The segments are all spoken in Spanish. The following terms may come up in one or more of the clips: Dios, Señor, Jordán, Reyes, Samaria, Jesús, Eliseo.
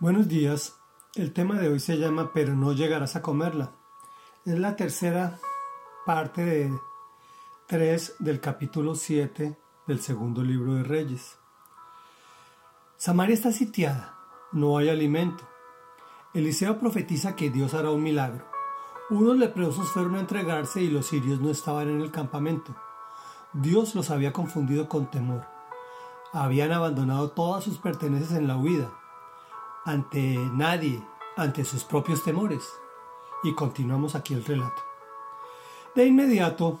Buenos días, el tema de hoy se llama Pero no llegarás a comerla. Es la tercera parte de 3 del capítulo 7 del segundo libro de Reyes. Samaria está sitiada, no hay alimento. Eliseo profetiza que Dios hará un milagro. Unos leprosos fueron a entregarse y los sirios no estaban en el campamento. Dios los había confundido con temor. Habían abandonado todas sus pertenencias en la huida. Ante nadie, ante sus propios temores. Y continuamos aquí el relato. De inmediato,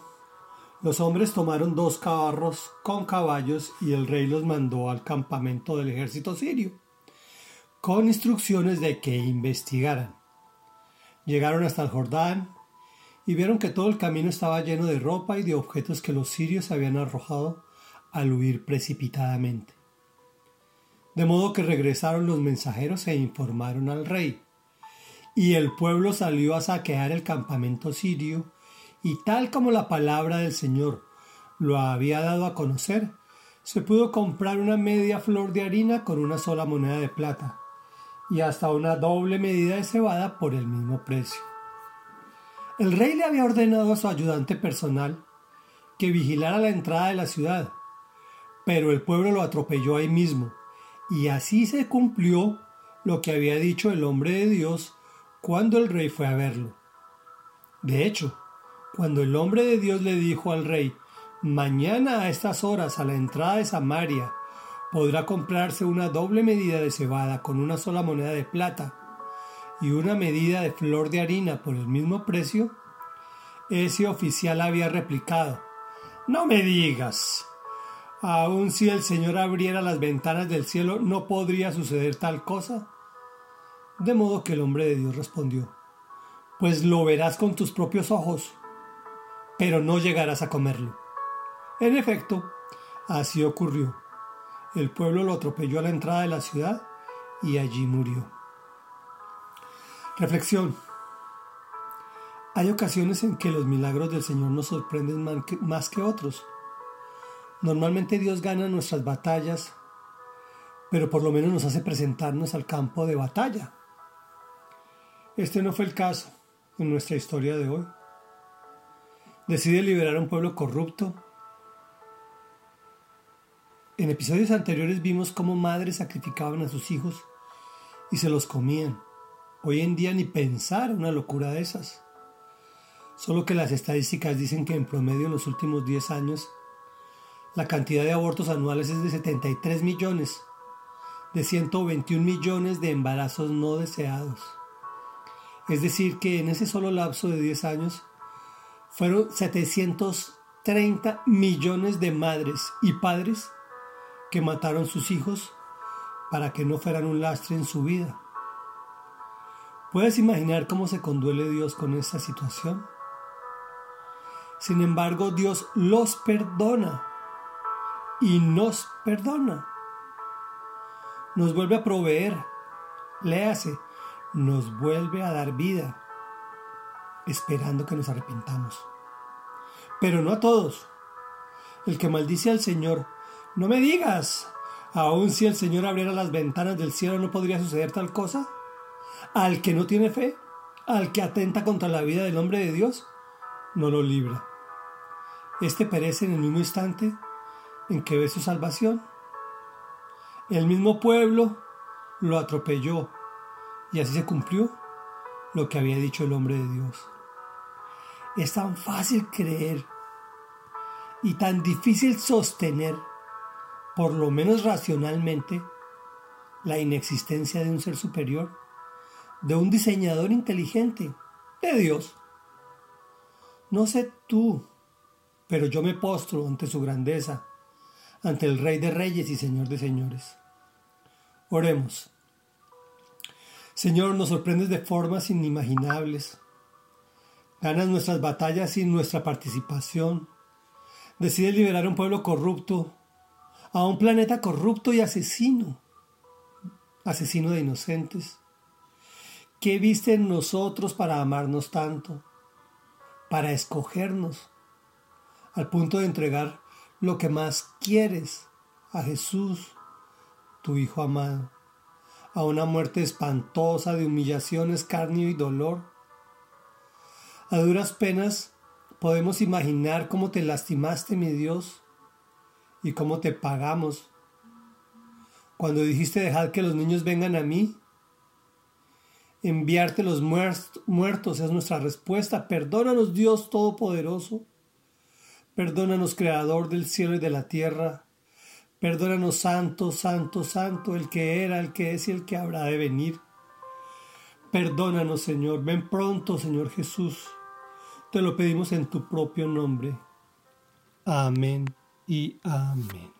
los hombres tomaron 2 carros con caballos y el rey los mandó al campamento del ejército sirio, con instrucciones de que investigaran. Llegaron hasta el Jordán y vieron que todo el camino estaba lleno de ropa y de objetos que los sirios habían arrojado al huir precipitadamente. De modo que regresaron los mensajeros e informaron al rey. Y el pueblo salió a saquear el campamento sirio, y tal como la palabra del Señor lo había dado a conocer, se pudo comprar una media flor de harina con una sola moneda de plata, y hasta una doble medida de cebada por el mismo precio. El rey le había ordenado a su ayudante personal que vigilara la entrada de la ciudad, pero el pueblo lo atropelló ahí mismo. Y así se cumplió lo que había dicho el hombre de Dios cuando el rey fue a verlo. De hecho, cuando el hombre de Dios le dijo al rey, «Mañana a estas horas a la entrada de Samaria podrá comprarse una doble medida de cebada con una sola moneda de plata y una medida de flor de harina por el mismo precio», ese oficial había replicado, «No me digas». Aun si el Señor abriera las ventanas del cielo, ¿no podría suceder tal cosa? De modo que el hombre de Dios respondió, pues lo verás con tus propios ojos, pero no llegarás a comerlo. En efecto, así ocurrió. El pueblo lo atropelló a la entrada de la ciudad y allí murió. Reflexión. Hay ocasiones en que los milagros del Señor nos sorprenden más que otros. Normalmente Dios gana nuestras batallas, pero por lo menos nos hace presentarnos al campo de batalla. Este no fue el caso en nuestra historia de hoy. Decide liberar a un pueblo corrupto. En episodios anteriores vimos cómo madres sacrificaban a sus hijos y se los comían. Hoy en día ni pensar una locura de esas. Solo que las estadísticas dicen que en promedio en los últimos 10 años la cantidad de abortos anuales es de 73 millones, de 121 millones de embarazos no deseados. Es decir, que en ese solo lapso de 10 años fueron 730 millones de madres y padres que mataron sus hijos para que no fueran un lastre en su vida. ¿Puedes imaginar cómo se conduele Dios con esta situación? Sin embargo, Dios los perdona. Y nos perdona. Nos vuelve a proveer. Léase, nos vuelve a dar vida, esperando que nos arrepintamos. Pero no a todos. El que maldice al Señor, no me digas, aun si el Señor abriera las ventanas del cielo, ¿no podría suceder tal cosa? Al que no tiene fe, al que atenta contra la vida del hombre de Dios, no lo libra. Este perece en el mismo instante en que ve su salvación. El mismo pueblo lo atropelló, y así se cumplió lo que había dicho el hombre de Dios. Es tan fácil creer y tan difícil sostener, por lo menos racionalmente, la inexistencia de un ser superior, de un diseñador inteligente, de Dios. No sé tú, pero yo me postro ante su grandeza, ante el Rey de Reyes y Señor de Señores. Oremos. Señor, nos sorprendes de formas inimaginables. Ganas nuestras batallas sin nuestra participación. Decides liberar a un pueblo corrupto, a un planeta corrupto y asesino. Asesino de inocentes. ¿Qué viste en nosotros para amarnos tanto? Para escogernos. Al punto de entregar lo que más quieres a Jesús, tu Hijo amado, a una muerte espantosa de humillación, escarnio y dolor. A duras penas podemos imaginar cómo te lastimaste, mi Dios, y cómo te pagamos. Cuando dijiste: dejad que los niños vengan a mí, enviarte los muertos es nuestra respuesta. Perdónanos, Dios Todopoderoso. Perdónanos, Creador del cielo y de la tierra. Perdónanos, Santo, Santo, Santo, el que era, el que es y el que habrá de venir. Perdónanos, Señor. Ven pronto, Señor Jesús. Te lo pedimos en tu propio nombre. Amén y amén.